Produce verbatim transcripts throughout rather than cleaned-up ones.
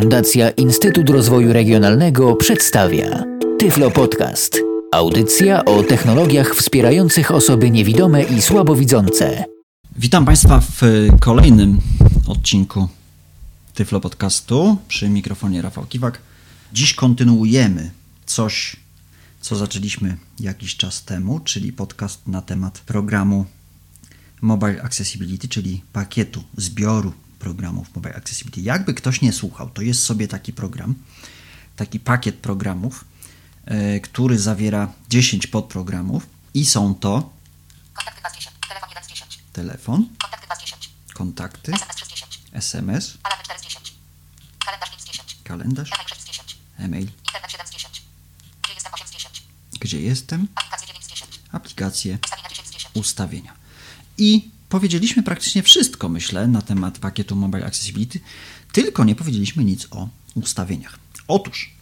Fundacja Instytut Rozwoju Regionalnego przedstawia Tyflo Podcast. Audycja o technologiach wspierających osoby niewidome i słabowidzące. Witam Państwa w kolejnym odcinku Tyflo Podcastu. Przy mikrofonie Rafał Kiwak. Dziś kontynuujemy coś, co zaczęliśmy jakiś czas temu, czyli podcast na temat programu Mobile Accessibility, czyli pakietu zbioru programów Mobile Accessibility. Jakby ktoś nie słuchał, to jest sobie taki program, taki pakiet programów, yy, który zawiera dziesięć podprogramów i są to kontakty dwa z dziesięciu, telefon jeden z dziesięciu, telefon, kontakty dwa z dziesięciu, kontakty, SMS trzy z dziesięciu, SMS, alarmy cztery z dziesięciu, kalendarz pięć z dziesięciu, kalendarz, e-mail sześć z dziesięciu, e-mail, internet siedem z dziesięciu, gdzie jestem osiem z dziesięciu, gdzie jestem, aplikacje dziewięć z dziesięciu, aplikacje, ustawienia dziesięć z dziesięciu, ustawienia. I powiedzieliśmy praktycznie wszystko, myślę, na temat pakietu Mobile Accessibility, tylko nie powiedzieliśmy nic o ustawieniach. Otóż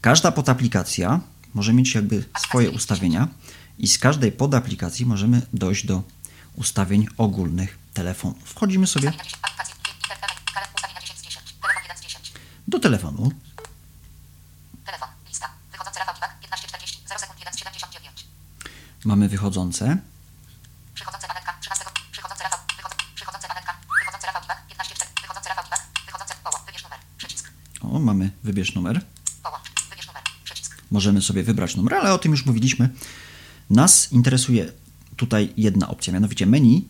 każda podaplikacja może mieć jakby swoje ustawienia i z każdej podaplikacji możemy dojść do ustawień ogólnych telefonu. Wchodzimy sobie do telefonu. Mamy wychodzące. Mamy wybierz numer. Wybierz numer. Możemy sobie wybrać numer, ale o tym już mówiliśmy. Nas interesuje tutaj jedna opcja, mianowicie menu.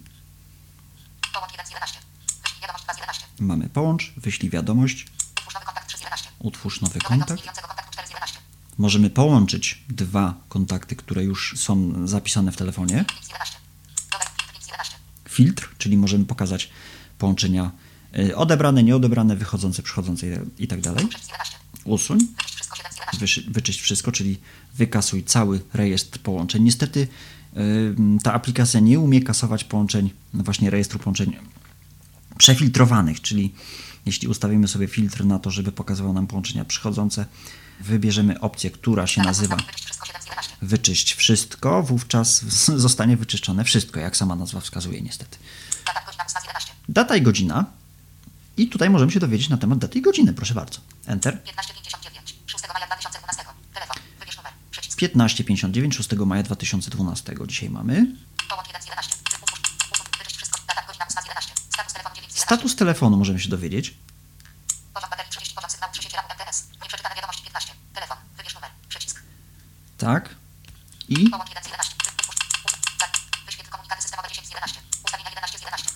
Połącz jeden z jedenastu. Wyślij wiadomość dwa z jedenastu. Mamy połącz, wyślij wiadomość. Utwórz nowy kontakt trzy z jedenastu. Utwórz nowy kontakt. cztery z jedenastu. Możemy połączyć dwa kontakty, które już są zapisane w telefonie. z jedenastu. Filtr, czyli możemy pokazać połączenia odebrane, nieodebrane, wychodzące, przychodzące i tak dalej. Usuń. Wyczyść wszystko, czyli wykasuj cały rejestr połączeń. Niestety yy, ta aplikacja nie umie kasować połączeń, no właśnie rejestru połączeń przefiltrowanych, czyli jeśli ustawimy sobie filtr na to, żeby pokazywał nam połączenia przychodzące, wybierzemy opcję, która się nazywa wyczyść wszystko, wówczas zostanie wyczyszczone wszystko, jak sama nazwa wskazuje niestety. Data i godzina. I tutaj możemy się dowiedzieć na temat daty i godziny, proszę bardzo. Enter. piętnaście pięćdziesiąt dziewięć, szóstego maja dwa tysiące dwunastego. Telefon, wybierz numer, przycisk. piętnaście pięćdziesiąt dziewięć, szóstego maja dwa tysiące dwunastego. Dzisiaj mamy. Połącz jeden z jedenastu. Wyczyść wszystko. Data, godzina, ósma z jedenastu. Status telefonu dziewięć z jedenastu. Status telefonu możemy się dowiedzieć. Poziom baterii trzydzieści, poziom sygnału trzydzieści, ramu M T S. Nieprzeczytane wiadomości piętnaście. Telefon, wybierz numer, przycisk. Tak. I... Połącz jeden z jedenastu. Wyświetl komunikaty systemowe dziesięć z jedenastu. Ustawienia jedenaście z jedenastu.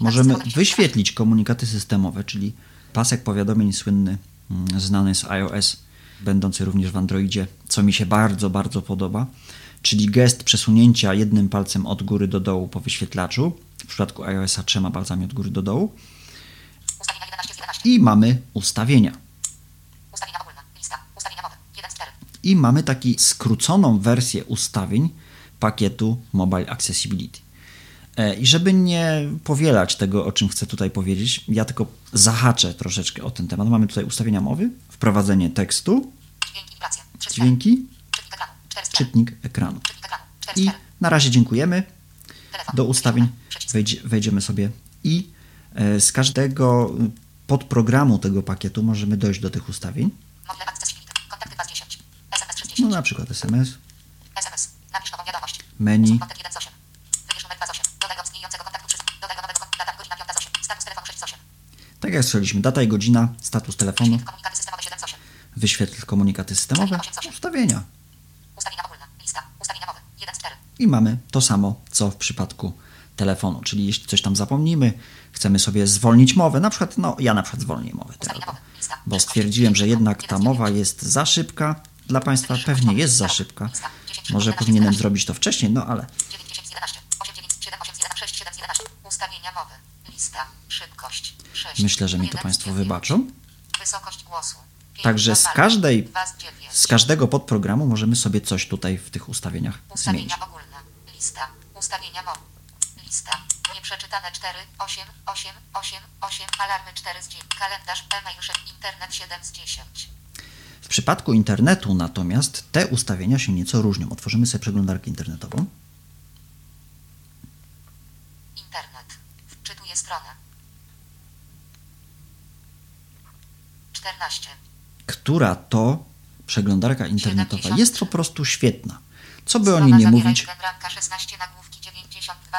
Możemy wyświetlić komunikaty systemowe, czyli pasek powiadomień słynny, znany z iOS, będący również w Androidzie, co mi się bardzo, bardzo podoba, czyli gest przesunięcia jednym palcem od góry do dołu po wyświetlaczu, w przypadku iOS-a trzema palcami od góry do dołu. I mamy ustawienia. Ustawienia ogólne, lista, ustawienia mowy, jeden z czterech. I mamy taką skróconą wersję ustawień pakietu Mobile Accessibility. I żeby nie powielać tego, o czym chcę tutaj powiedzieć, ja tylko zahaczę troszeczkę o ten temat. Mamy tutaj ustawienia mowy, wprowadzenie tekstu, dźwięki, wibracje, dźwięki, czytnik ekranu, czytnik ekranu. I na razie dziękujemy. Telefon, do ustawień wejdzie, wejdziemy sobie i z każdego podprogramu tego pakietu możemy dojść do tych ustawień. No na przykład S M S, napisz nową wiadomość, menu, tak jak słyszeliśmy, data i godzina, status telefonu, wyświetl komunikaty systemowe siedem z ośmiu, wyświetl komunikaty systemowe, ustawienia. Ustawienia ogólne, lista, ustawienia mowy, jeden z czterech. I mamy to samo, co w przypadku telefonu, czyli jeśli coś tam zapomnimy, chcemy sobie zwolnić mowę, na przykład, no ja na przykład zwolnię mowę, teraz, bo stwierdziłem, że jednak ta mowa jest za szybka, dla Państwa pewnie jest za szybka, może powinienem zrobić to wcześniej, no ale... Ustawienia mowy, lista, szybkość, sześć, myślę, że mi to Państwo wybaczą. Wysokość głosu. Także z każdej, z każdego podprogramu możemy sobie coś tutaj w tych ustawieniach ustawienia zmienić. Ustawienia ogólne, lista, ustawienia mowy, lista, nieprzeczytane cztery, osiem, osiem, osiem, osiem, alarmy cztery z dziesięciu, kalendarz, e-mail, internet siedem z dziesięciu. W przypadku internetu natomiast te ustawienia się nieco różnią. Otworzymy sobie przeglądarkę internetową. Internet. Wczytuję stronę. czternaście. Która to przeglądarka internetowa siedemdziesiąt trzy. Jest po prostu świetna. Co by Słowa oni nie mówić. Ramka szesnaście nagłówki dziewięćdziesiąt dwa.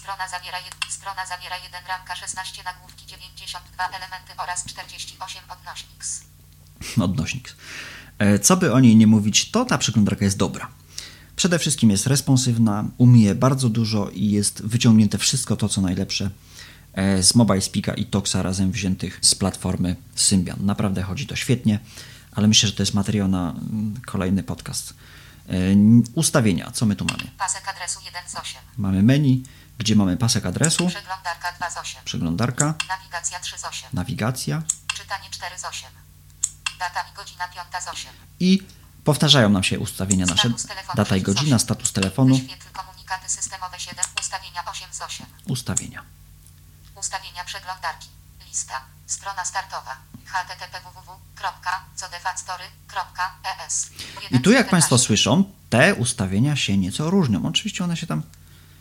Strona zawiera jeden, strona zawiera jeden ramka szesnaście nagłówki dziewięćdziesiąt dwa elementy oraz czterdzieści osiem odnośnik. Odnośnik. Co by o niej nie mówić, to ta przeglądarka jest dobra. Przede wszystkim jest responsywna, umie bardzo dużo i jest wyciągnięte wszystko to, co najlepsze z MobileSpeaka i Toxa razem wziętych z platformy Symbian. Naprawdę chodzi to świetnie, ale myślę, że to jest materiał na kolejny podcast. Ustawienia, co my tu mamy? Pasek adresu jeden z ośmiu. Mamy menu, gdzie mamy pasek adresu. Przeglądarka dwa z ośmiu. Przeglądarka. Nawigacja trzy z ośmiu. Nawigacja. Czytanie cztery z ośmiu. Data i godzina piąta z ośmiu. I powtarzają nam się ustawienia nasze. Data i godzina, status telefonu. Wyświetl komunikaty systemowe siedem. Ustawienia osiem z ośmiu. Ustawienia. Ustawienia przeglądarki. Lista. Strona startowa. h t t p w w w kropka codefactory kropka e s. I tu, jak Państwo słyszą, te ustawienia się nieco różnią. Oczywiście one się tam...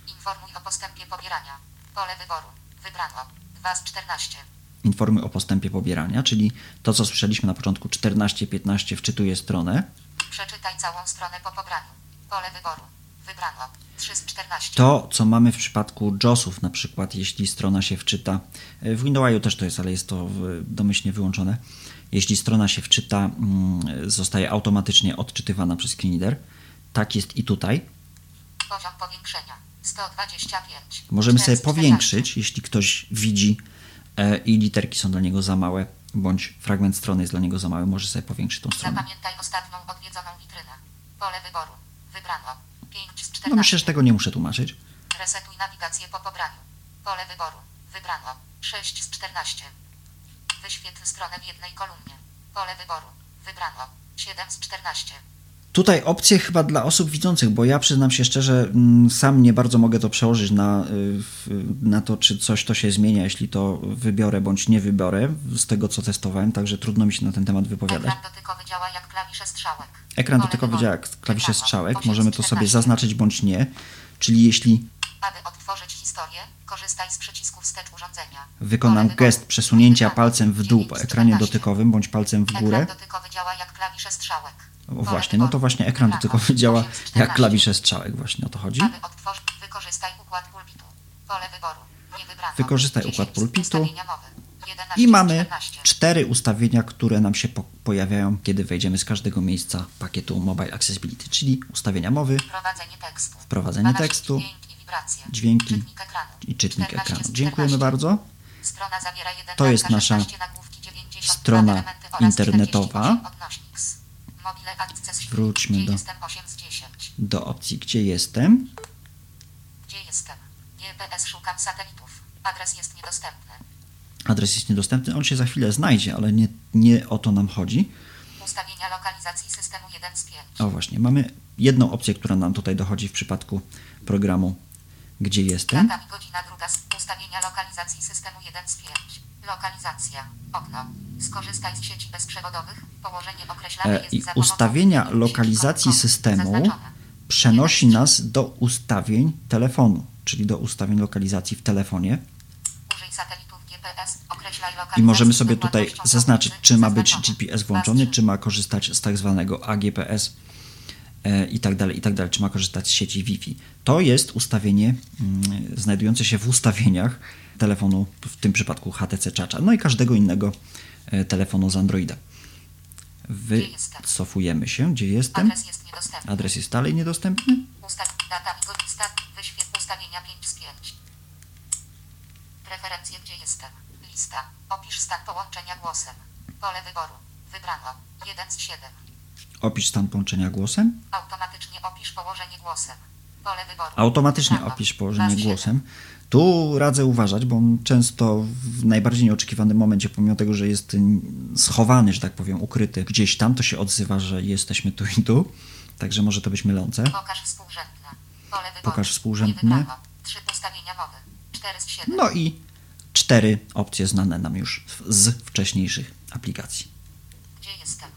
Informuj o postępie pobierania. Pole wyboru. Wybrano. dwa z czternastu. Informuj o postępie pobierania, czyli to, co słyszeliśmy na początku, czternaście piętnaście wczytuje stronę. Przeczytaj całą stronę po pobraniu. Pole wyboru. Wybrano. trzy z czternastu. To, co mamy w przypadku dżosów, na przykład, jeśli strona się wczyta, w Windowsie też to jest, ale jest to domyślnie wyłączone. Jeśli strona się wczyta, zostaje automatycznie odczytywana przez screenreader. Tak jest i tutaj. Poziom powiększenia sto dwadzieścia pięć. Możemy sobie powiększyć, jeśli ktoś widzi e, i literki są dla niego za małe, bądź fragment strony jest dla niego za mały, może sobie powiększyć tą stronę. Zapamiętaj ostatnią odwiedzoną witrynę. Pole wyboru. Wybrano. pięć z czternastu. No myślę, że tego nie muszę tłumaczyć. Resetuj nawigację po pobraniu. Pole wyboru. Wybrano. sześć z czternastu. Wyświetl stronę w jednej kolumnie. Pole wyboru. Wybrano. siedem z czternastu. Tutaj opcje chyba dla osób widzących, bo ja przyznam się szczerze, sam nie bardzo mogę to przełożyć na, na to, czy coś to się zmienia, jeśli to wybiorę bądź nie wybiorę, z tego co testowałem, także trudno mi się na ten temat wypowiadać. Ekran dotykowy działa jak klawisze strzałek. Ekran dotykowy działa jak klawisze strzałek, możemy to sobie zaznaczyć bądź nie, czyli jeśli... Aby odtworzyć historię, korzystaj z przycisku wstecz urządzenia. Wykonam gest przesunięcia palcem w dół po ekranie dotykowym bądź palcem w górę. Ekran dotykowy działa jak klawisze strzałek. O właśnie, no to właśnie ekran dotykowy działa jak klawisze strzałek, właśnie o to chodzi. Wykorzystaj układ pulpitu. Pole wyboru. Nie wybrano. Wykorzystaj układ pulpitu. I mamy cztery ustawienia, które nam się po- pojawiają, kiedy wejdziemy z każdego miejsca pakietu Mobile Accessibility, czyli ustawienia mowy, wprowadzenie tekstu, wprowadzenie tekstu, dźwięki i czytnik ekranu. Dziękujemy bardzo. To jest nasza strona internetowa. Wróćmy do, do opcji Gdzie jestem? Gdzie jestem? G P S szukam satelitów. Adres jest niedostępny. Adres jest niedostępny. On się za chwilę znajdzie, ale nie, nie o to nam chodzi. Ustawienia lokalizacji systemu jeden z pięciu. O właśnie, mamy jedną opcję, która nam tutaj dochodzi w przypadku programu Gdzie jestem? Data i godzina druga. Ustawienia lokalizacji systemu jeden z pięciu. Lokalizacja. Okno. Skorzystaj z sieci bezprzewodowych. Położenie określane jest za pomocą ustawienia lokalizacji systemu przenosi nas do ustawień telefonu, czyli do ustawień lokalizacji w telefonie. Użyj satelitów G P S. Określaj lokalizację. I możemy sobie tutaj zaznaczyć, czy ma być G P S włączony, czy ma korzystać z tak zwanego A G P S i tak dalej, i tak dalej, czy ma korzystać z sieci Wi-Fi. To jest ustawienie mm, znajdujące się w ustawieniach telefonu, w tym przypadku H T C Czacza, no i każdego innego e, telefonu z Androida. Wycofujemy się. Gdzie jestem? Adres jest niedostępny. Adres jest dalej niedostępny. Ustaw data i godzina, wyświetl ustawienia pięć z pięciu. Preferencje Gdzie jestem? Lista. Opisz stan połączenia głosem. Pole wyboru. Wybrano. jeden z siedmiu. Opisz stan połączenia głosem. Automatycznie opisz położenie głosem. Pole wyboru. Automatycznie Wybrano. Opisz położenie głosem. Tu radzę uważać, bo on często w najbardziej nieoczekiwanym momencie, pomimo tego, że jest schowany, że tak powiem, ukryty gdzieś tam, to się odzywa, że jesteśmy tu i tu. Także może to być mylące. Pokaż współrzędne. Pole wyboru. Pokaż współrzędne. trzy ustawienia mowy. cztery z siedmiu. No i cztery opcje znane nam już z wcześniejszych aplikacji. Gdzie jestem?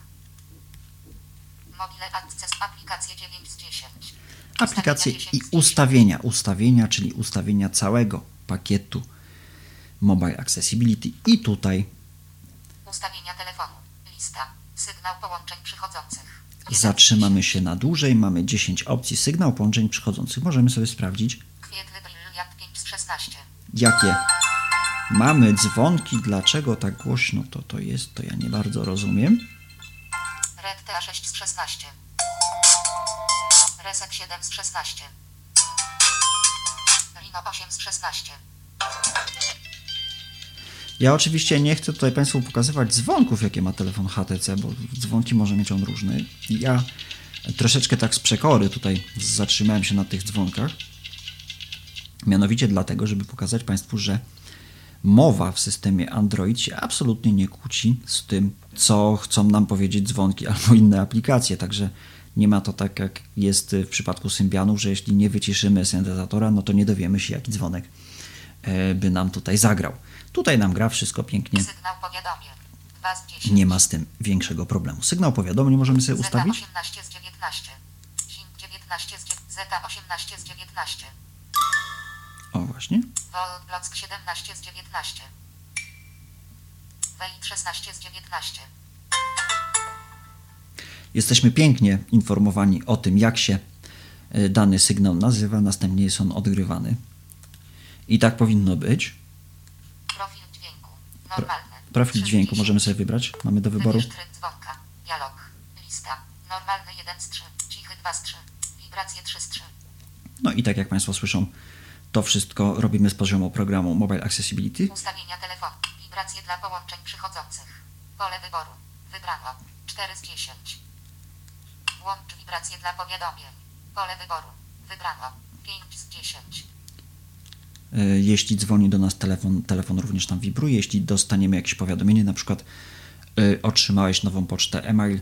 Mobile Access, aplikacje dziewięć z dziesięciu. Aplikacje i ustawienia. Ustawienia, czyli ustawienia całego pakietu Mobile Accessibility. I tutaj Ustawienia telefonu. Lista. Sygnał połączeń przychodzących. Zatrzymamy się na dłużej. Mamy dziesięć opcji. Sygnał połączeń przychodzących. Możemy sobie sprawdzić. Jakie? Mamy dzwonki. Dlaczego tak głośno to to jest? To ja nie bardzo rozumiem. Red T A sześć z szesnaście. Resek siedem z szesnaście. Rino osiem z szesnaście. Ja oczywiście nie chcę tutaj Państwu pokazywać dzwonków, jakie ma telefon H T C, bo dzwonki może mieć on różny. Ja troszeczkę tak z przekory tutaj zatrzymałem się na tych dzwonkach. Mianowicie dlatego, żeby pokazać Państwu, że mowa w systemie Android się absolutnie nie kłóci z tym, co chcą nam powiedzieć dzwonki albo inne aplikacje. Także nie ma to tak, jak jest w przypadku Symbianów, że jeśli nie wyciszymy syntezatora, no to nie dowiemy się, jaki dzwonek by nam tutaj zagrał. Tutaj nam gra wszystko pięknie. Sygnał powiadomień. Nie ma z tym większego problemu. Sygnał powiadomień możemy sobie ustawić. zeta osiemnaście z dziewiętnaście. zeta osiemnaście z dziewiętnaście. O, właśnie. Wolblock siedemnaście z dziewiętnaście. Wejt szesnaście z dziewiętnaście. Jesteśmy pięknie informowani o tym, jak się dany sygnał nazywa. Następnie jest on odgrywany. I tak powinno być. Profil dźwięku. Normalny. Profil dźwięku możemy sobie wybrać. Mamy do wyboru. Wybierz dzwonka. Dialog. Lista. Normalny jeden z trzech. Cichy dwa z trzech. Wibracje trzy z trzech. No i tak jak Państwo słyszą, to wszystko robimy z poziomu programu Mobile Accessibility. Ustawienia telefonu. Wibracje dla połączeń przychodzących. Pole wyboru. Wybrano. cztery z dziesięciu. Włącz wibracje dla powiadomień. Pole wyboru. Wybrano. pięć z dziesięciu. Jeśli dzwoni do nas telefon, telefon również nam wibruje. Jeśli dostaniemy jakieś powiadomienie, na przykład y, otrzymałeś nową pocztę e-mail,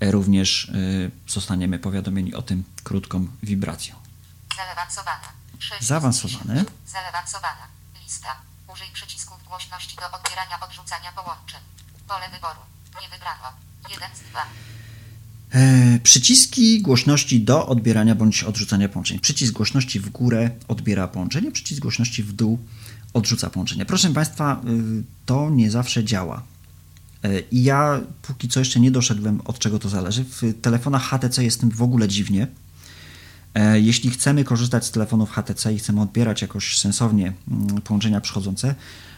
również y, zostaniemy powiadomieni o tym krótką wibracją. Zaawansowane. Zaawansowane. Zaawansowane. Lista. Użyj przycisków głośności do odbierania, odrzucania połączeń. Pole wyboru. Nie wybrano. jeden z dwóch. Eee, przyciski głośności do odbierania bądź odrzucania połączeń. Przycisk głośności w górę odbiera połączenie, przycisk głośności w dół odrzuca połączenie. Proszę Państwa, yy, to nie zawsze działa. I yy, ja póki co jeszcze nie doszedłem, od czego to zależy. W telefonach H T C jest tym w ogóle dziwnie. Yy, jeśli chcemy korzystać z telefonów H T C i chcemy odbierać jakoś sensownie yy, połączenia przychodzące,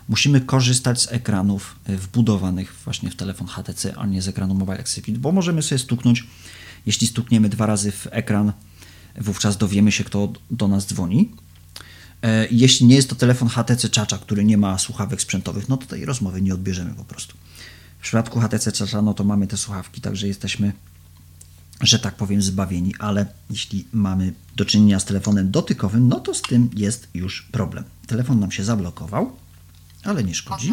musimy korzystać z ekranów wbudowanych właśnie w telefon H T C, a nie z ekranu Mobile Accessibility, bo możemy sobie stuknąć. Jeśli stukniemy dwa razy w ekran, wówczas dowiemy się, kto do nas dzwoni. Jeśli nie jest to telefon H T C Czacza, który nie ma słuchawek sprzętowych, no to tej rozmowy nie odbierzemy po prostu. W przypadku H T C Czacza, no to mamy te słuchawki, także jesteśmy, że tak powiem, zbawieni, ale jeśli mamy do czynienia z telefonem dotykowym, no to z tym jest już problem. Telefon nam się zablokował. Ale nie szkodzi.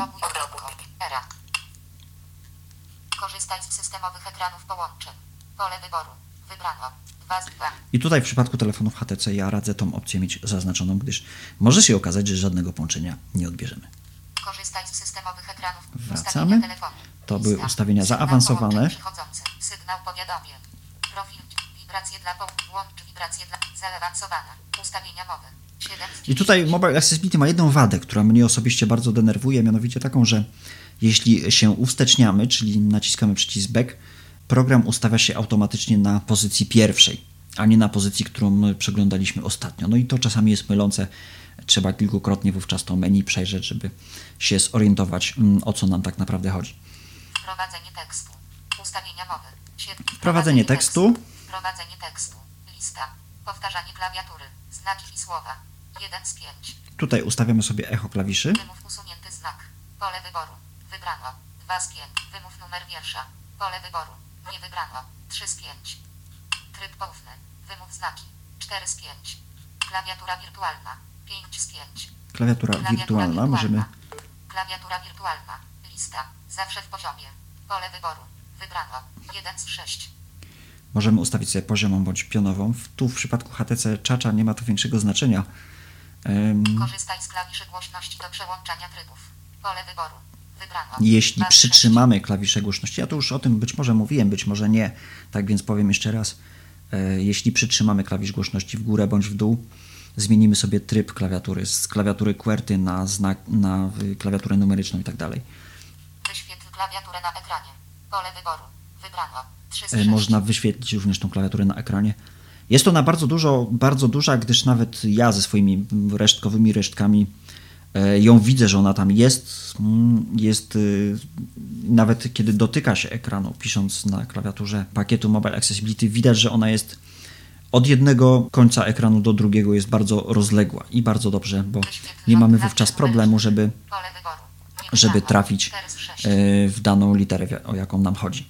Korzystaj z systemowych ekranów połączeń. Pole wyboru. Wybrano. dwa z dwóch. I tutaj w przypadku telefonów H T C ja radzę tą opcję mieć zaznaczoną, gdyż może się okazać, że żadnego połączenia nie odbierzemy. Korzystaj z systemowych ekranów. Wracamy. To były ustawienia zaawansowane. Sygnał powiadomień. Profil. Wibracje dla połączeń. Wibracje dla zaawansowane. Ustawienia mowy. I tutaj Mobile Accessibility ma jedną wadę, która mnie osobiście bardzo denerwuje, mianowicie taką, że jeśli się uwsteczniamy, czyli naciskamy przycisk back, program ustawia się automatycznie na pozycji pierwszej, a nie na pozycji, którą przeglądaliśmy ostatnio. No i to czasami jest mylące, trzeba kilkukrotnie wówczas to menu przejrzeć, żeby się zorientować, o co nam tak naprawdę chodzi. Wprowadzenie tekstu. Ustawienia mowy. Wprowadzenie tekstu. Wprowadzenie tekstu. Lista. Powtarzanie klawiatury. Znaki i słowa. jeden z pięciu. Tutaj ustawiamy sobie echo klawiszy. Wymów usunięty znak. Pole wyboru. Wybrano. dwa z pięciu. Wymów numer wiersza. Pole wyboru. Nie wybrano. trzy z pięciu. Tryb poufny. Wymów znaki. cztery z pięciu. Klawiatura wirtualna. pięć z pięciu. Klawiatura, Klawiatura wirtualna. wirtualna. Możemy. Klawiatura wirtualna. Lista. Zawsze w poziomie. Pole wyboru. Wybrano. jeden z sześciu. Możemy ustawić sobie poziomą bądź pionową. Tu w przypadku H T C Czacza nie ma to większego znaczenia. Um, Korzystaj z klawiszy głośności do przełączania trybów. Pole wyboru. Wybrano. Jeśli przytrzymamy klawisze głośności, ja tu już o tym być może mówiłem, być może nie, tak więc powiem jeszcze raz. E, jeśli przytrzymamy klawisz głośności w górę bądź w dół, zmienimy sobie tryb klawiatury z klawiatury QWERTY na, znak, na klawiaturę numeryczną i tak dalej. Wyświetl Klawiaturę na ekranie. Pole wyboru. Wybrano. trzy z sześciu. Można wyświetlić również tą klawiaturę na ekranie. Jest ona bardzo dużo, bardzo duża, gdyż nawet ja ze swoimi resztkowymi resztkami ją widzę, że ona tam jest. Jest nawet kiedy dotyka się ekranu, pisząc na klawiaturze pakietu Mobile Accessibility, widać, że ona jest od jednego końca ekranu do drugiego, jest bardzo rozległa i bardzo dobrze, bo nie mamy wówczas problemu, żeby, żeby trafić w daną literę, o jaką nam chodzi.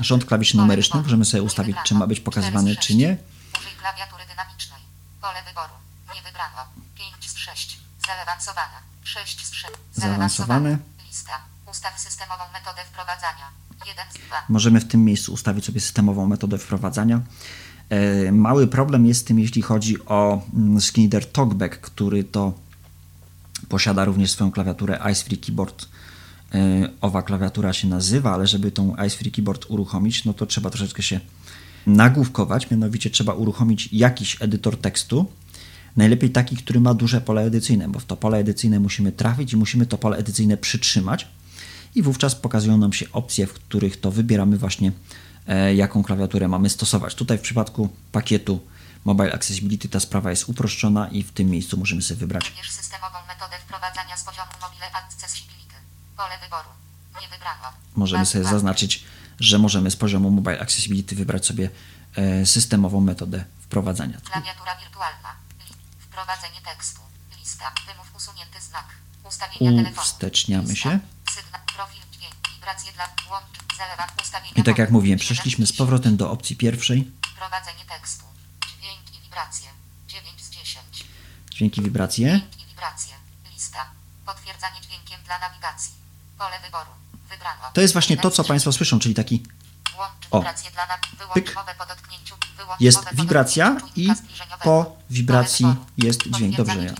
Rząd klawiszy numerycznych. Możemy sobie ustawić, czy ma być pokazywany, czy nie. Użyj klawiatury dynamicznej. Pole wyboru. Nie wybrano. pięć z sześciu. Zaawansowane. sześć z sześciu. Zaawansowane. Lista. Ustaw systemową metodę wprowadzania. jeden z dwóch. Możemy w tym miejscu ustawić sobie systemową metodę wprowadzania. E, mały problem jest z tym, jeśli chodzi o Skinner Talkback, który to posiada również swoją klawiaturę Ice Free Keyboard. Owa klawiatura się nazywa, ale żeby tą Ice Free Keyboard uruchomić, no to trzeba troszeczkę się nagłówkować, mianowicie trzeba uruchomić jakiś edytor tekstu, najlepiej taki, który ma duże pole edycyjne, bo w to pole edycyjne musimy trafić i musimy to pole edycyjne przytrzymać i wówczas pokazują nam się opcje, w których to wybieramy właśnie, e, jaką klawiaturę mamy stosować. Tutaj w przypadku pakietu Mobile Accessibility ta sprawa jest uproszczona i w tym miejscu możemy sobie wybrać. Wybierz systemową metodę wprowadzania z poziomu Mobile Accessibility. Pole wyboru. Nie wybrano. Możemy sobie zaznaczyć, że możemy z poziomu Mobile Accessibility wybrać sobie systemową metodę wprowadzania. Klawiatura wirtualna. Wprowadzenie tekstu. Lista. Wymów usunięty znak. Ustawienia telefonu. Uwsteczniamy się. Sygnał, profil, dźwięk, wibracje dla łącz, zalewa, ustawienia. I tak jak mówiłem, przeszliśmy z powrotem do opcji pierwszej. Wprowadzenie tekstu. Dźwięk i wibracje. dziewięć z dziesięciu. Dźwięk i wibracje. Dźwięk i wibracje. Lista. Potwierdzanie dźwiękiem dla nawigacji. Pole wyboru. Wybrano. To jest właśnie to, co Państwo słyszą, czyli taki o, pyk, jest wibracja i po wibracji jest dźwięk. Dobrze. Ja.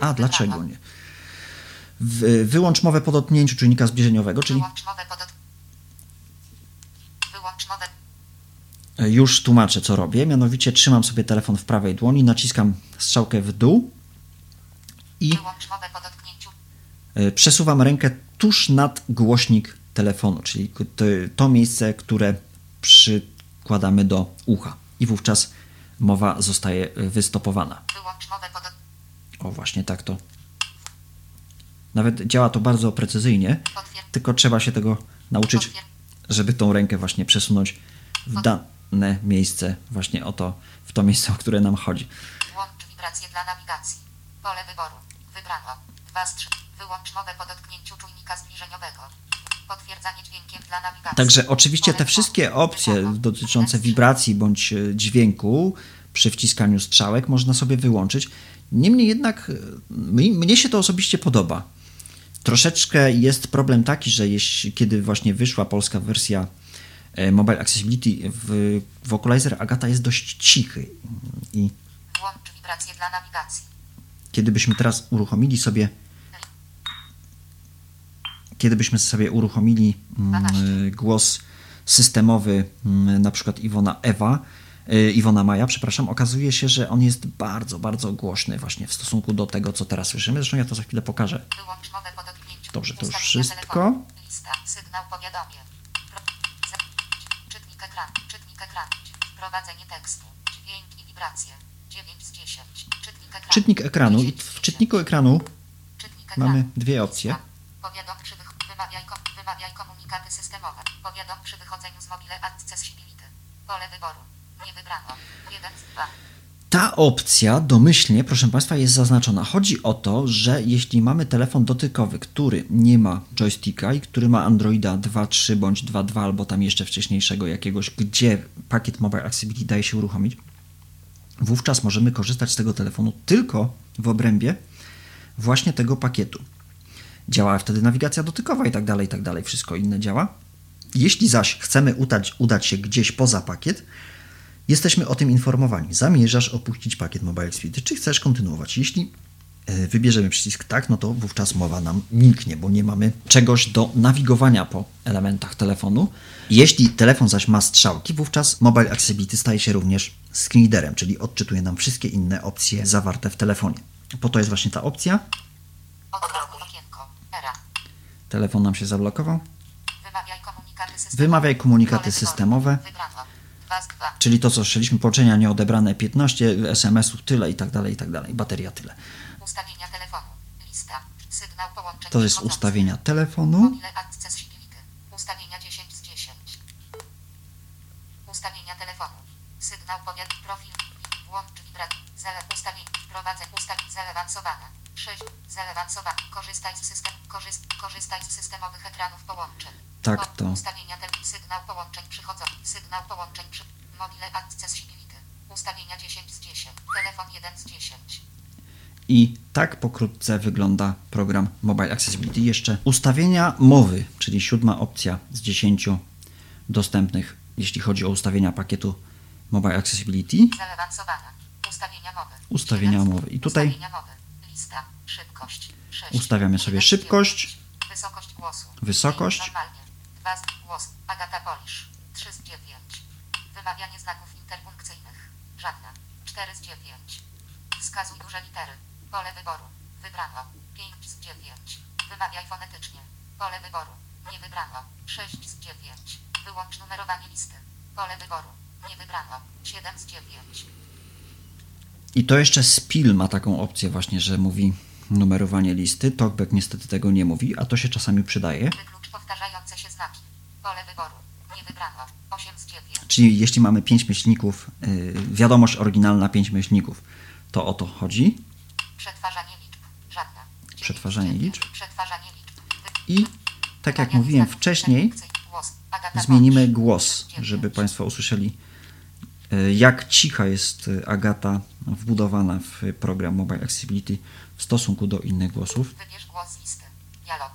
A dlaczego nie? Wyłącz mowę po dotknięciu czujnika zbliżeniowego, czyli już tłumaczę, co robię, mianowicie trzymam sobie telefon w prawej dłoni, naciskam strzałkę w dół i przesuwam rękę tuż nad głośnik telefonu, czyli to miejsce, które przykładamy do ucha i wówczas mowa zostaje wystopowana. O, właśnie tak to. Nawet działa to bardzo precyzyjnie, tylko trzeba się tego nauczyć, żeby tą rękę właśnie przesunąć w dane miejsce, właśnie o to, w to miejsce, o które nam chodzi. Włącz wibrację dla nawigacji. Pole wyboru. Wybrano. dwa z trzech. Wyłącz mowę po dotknięciu czujnika zbliżeniowego. Potwierdzanie dźwiękiem dla nawigacji. Także oczywiście te wszystkie opcje dotyczące wibracji bądź dźwięku przy wciskaniu strzałek można sobie wyłączyć. Niemniej jednak mnie się to osobiście podoba. Troszeczkę jest problem taki, że jeśli, kiedy właśnie wyszła polska wersja Mobile Accessibility, w Vocalizer Agata jest dość cichy. I włącz wibrację dla nawigacji. Kiedy byśmy teraz uruchomili sobie kiedy byśmy sobie uruchomili mm, głos systemowy, mm, na przykład Iwona Ewa, y, Iwona Maja, przepraszam, okazuje się, że on jest bardzo, bardzo głośny właśnie w stosunku do tego, co teraz słyszymy. Zresztą ja to za chwilę pokażę. Wyłącz mowę po dotknięciu. Dobrze, to już wszystko. Lista, sygnał powiadomie. Czytnik ekranu. Wprowadzenie tekstu. Dźwięk i wibracje. dziewięć z dziesięciu. Czytnik ekranu. Czytnik ekranu. I w czytniku ekranu Czytnik mamy ekranu. dwie opcje. Powiadom przy wych- wymawiaj, kom- wymawiaj komunikaty systemowe. Powiadom przy wychodzeniu z Mobile Accessibility. Pole wyboru. Nie wybrano. jeden z dwóch. Ta opcja domyślnie, proszę Państwa, jest zaznaczona. Chodzi o to, że jeśli mamy telefon dotykowy, który nie ma joysticka i który ma Androida dwa kropka trzy bądź dwa kropka dwa albo tam jeszcze wcześniejszego jakiegoś, gdzie pakiet Mobile Accessibility daje się uruchomić, wówczas możemy korzystać z tego telefonu tylko w obrębie właśnie tego pakietu. Działa wtedy nawigacja dotykowa i tak dalej, i tak dalej. Wszystko inne działa. Jeśli zaś chcemy udać, udać się gdzieś poza pakiet, jesteśmy o tym informowani. Zamierzasz opuścić pakiet Mobile Accessibility, czy chcesz kontynuować? Jeśli wybierzemy przycisk tak, no to wówczas mowa nam niknie, bo nie mamy czegoś do nawigowania po elementach telefonu. Jeśli telefon zaś ma strzałki, wówczas Mobile Accessibility staje się również screen readerem, czyli odczytuje nam wszystkie inne opcje zawarte w telefonie. Po to jest właśnie ta opcja. Telefon nam się zablokował. Wymawiaj komunikaty systemowe. Wymawiaj komunikaty systemowe. Czyli to, co słyszeliśmy, połączenia nieodebrane piętnaście, es em es-ów tyle i tak dalej, i tak dalej. Bateria tyle. Ustawienia telefonu. Lista. Sygnał połączenia. To jest ustawienia telefonu. Ustawienia dziesięć z dziesięciu. Ustawienia telefonu. Sygnał powiat. Profil. Włącz wibrację. Ustawienie. Prowadzę. Ustawić. Zaawansowana. sześć. Zaawansowana. Korzystaj z systemu. Korzystaj z systemowych ekranów połączeń. Tak to. Ustawienia ten sygnał połączeń przychodzą. Sygnał połączeń przy mobile accessibility. Ustawienia dziesięć z dziesięciu. Telefon jeden z dziesięciu. I tak pokrótce wygląda program Mobile Accessibility. Jeszcze ustawienia mowy, czyli siódma opcja z dziesięciu dostępnych, jeśli chodzi o ustawienia pakietu Mobile Accessibility. Zaawansowana. Ustawienia mowy. Ustawienia mowy. I tutaj ustawienia mowy. Lista. Szybkość. sześć. Ustawiamy sobie szybkość. Wysokość głosu. Wysokość. Głos. Agata Polisz. trzy z dziewięciu. Wymawianie znaków interpunkcyjnych. Żadna. cztery z dziewięciu. Wskazuj duże litery. Pole wyboru. Wybrano. pięć z dziewięciu. Wymawiaj fonetycznie. Pole wyboru. Nie wybrano. sześć z dziewięciu. Wyłącz numerowanie listy. Pole wyboru. Nie wybrano. siedem z dziewięciu. I to jeszcze Spill ma taką opcję właśnie, że mówi numerowanie listy. TalkBack niestety tego nie mówi, a to się czasami przydaje. Wyklucz powtarzające się znaki. Pole wyboru. Nie wybrano. osiem z dziewięciu. Czyli jeśli mamy pięć myślników, yy, wiadomość oryginalna pięć myślników, to o to chodzi. Przetwarzanie liczb. Żadna. Przetwarzanie liczb. Przetwarzanie liczb. I tak jak mówiłem wcześniej, zmienimy głos, żeby Państwo usłyszeli, jak cicha jest Agata wbudowana w program Mobile Accessibility w stosunku do innych głosów. Wybierz głos z listy. Dialog.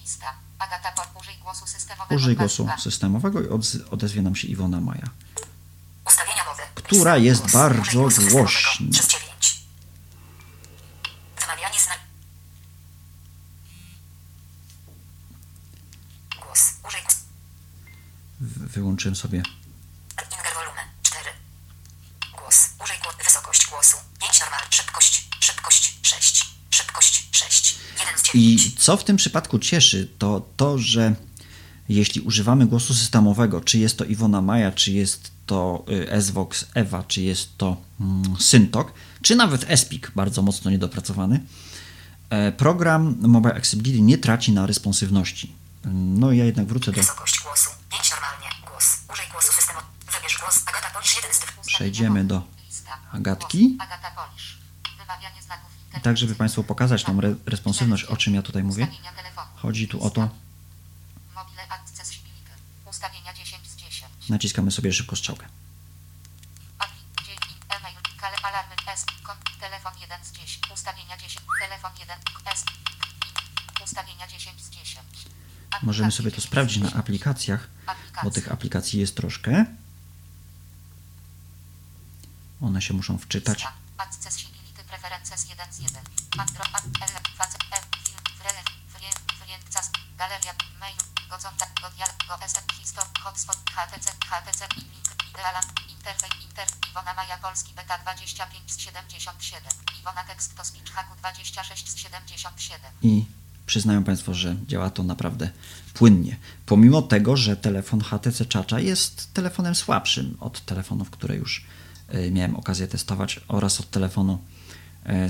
Lista. Agata Pol. Użyj głosu systemowego. Użyj głosu systemowego i odezwie nam się Iwona Maja. Ustawienia mowy. Która jest głos. Bardzo głośna. Wymawianie znaków. Głos. Użyj głos. Wyłączyłem sobie. I co w tym przypadku cieszy, to to, że jeśli używamy głosu systemowego, czy jest to Iwona Maja, czy jest to S-Vox Ewa, czy jest to Syntok, czy nawet Espik, bardzo mocno niedopracowany, program Mobile Accessibility nie traci na responsywności. No i ja jednak wrócę do... Wysokość głosu, pięć normalnie, głos, użyj głosu systemowego, wybierz głos, Agata Polisz, jeden z tych... Przejdziemy do Agatki. I tak, żeby Państwu pokazać tą re- responsywność, o czym ja tutaj mówię, chodzi tu o to, naciskamy sobie szybko strzałkę. Możemy sobie to sprawdzić na aplikacjach, bo tych aplikacji jest troszkę. One się muszą wczytać. I przyznają Państwo, że działa to naprawdę płynnie. Pomimo tego, że telefon H T C Czacza jest telefonem słabszym od telefonów, które już miałem okazję testować, oraz od telefonu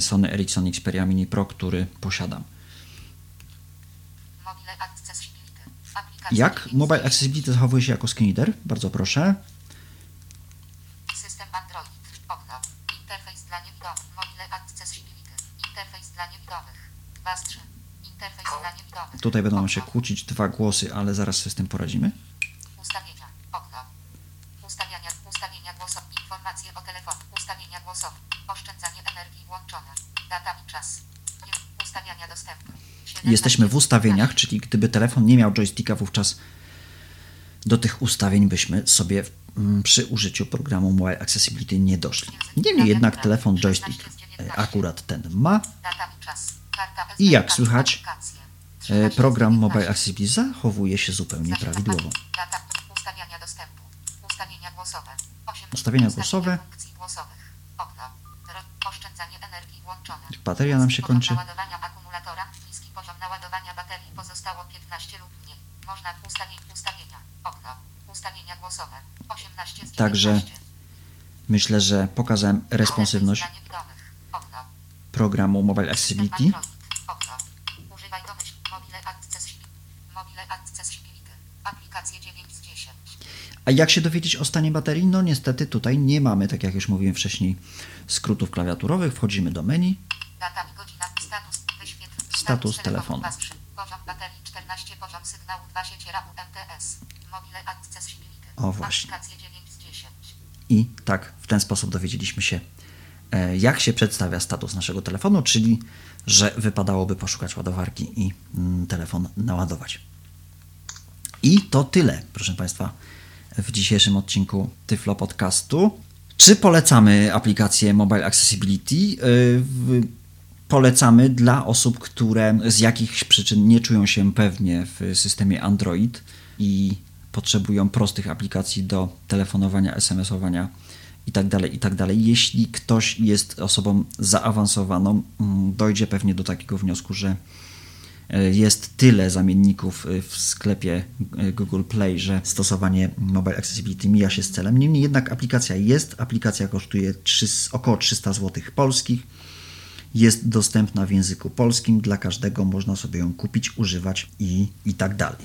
Sony Ericsson Xperia Mini Pro, który posiadam. Jak Mobile Accessibility zachowuje się jako screen reader? Bardzo proszę. System Android, okno, interfejs dla niewidomych, Mobile Accessibility, interfejs dla niewidomych, dwa z trzech, interfejs dla niewidomych. Tutaj będą nam się kłócić dwa głosy, ale zaraz sobie z tym poradzimy. Ustawienia, okno, ustawienia, ustawienia głosowe, informacje o telefonie, ustawienia głosowe, oszczędzanie energii włączone, data i czas, ustawiania dostępu. Jesteśmy w ustawieniach, czyli gdyby telefon nie miał joysticka, wówczas do tych ustawień byśmy sobie przy użyciu programu Mobile Accessibility nie doszli. Niemniej jednak telefon joystick akurat ten ma. I jak słychać, program Mobile Accessibility zachowuje się zupełnie prawidłowo. Ustawienia dostępu. Ustawienia głosowe. Ustawienia głosowe. Oszczędzanie energii włączone. Bateria nam się kończy. Naładowania akumulatora. Niski poziom naładowania baterii. Pozostało piętnaście lub mniej. Można ustawić ustawienia. Okno. Ustawienia głosowe. osiemnaście z dziewiętnastu. Także myślę, że pokazałem responsywność programu Mobile Accessibility. Okno. Używaj domyśl. Mobile Accessibility. Mobile Accessibility. Aplikacje dziewięć z dziesięciu. A jak się dowiedzieć o stanie baterii? No niestety tutaj nie mamy, tak jak już mówiłem wcześniej, skrótów klawiaturowych. Wchodzimy do menu. Data i godzina, status, wyświetl, status telefonu. Poziom baterii czternaście, poziom sygnału dwa, sieci U M T S. Mobile Accessibility. O właśnie. I tak w ten sposób dowiedzieliśmy się, jak się przedstawia status naszego telefonu, czyli że wypadałoby poszukać ładowarki i telefon naładować. I to tyle, proszę Państwa, w dzisiejszym odcinku Tyflo Podcastu. Czy polecamy aplikację Mobile Accessibility? Yy, polecamy dla osób, które z jakichś przyczyn nie czują się pewnie w systemie Android i potrzebują prostych aplikacji do telefonowania, es em esowania itd., itd. Jeśli ktoś jest osobą zaawansowaną, dojdzie pewnie do takiego wniosku, że jest tyle zamienników w sklepie Google Play, że stosowanie Mobile Accessibility mija się z celem. Niemniej jednak aplikacja jest. Aplikacja kosztuje około trzysta złotych polskich. Jest dostępna w języku polskim. Dla każdego można sobie ją kupić, używać i, i tak dalej.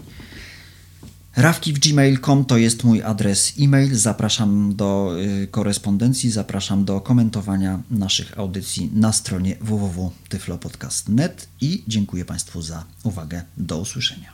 rafki w gmail kropka com to jest mój adres e-mail. Zapraszam do korespondencji, zapraszam do komentowania naszych audycji na stronie w w w kropka tyflopodcast kropka net i dziękuję Państwu za uwagę. Do usłyszenia.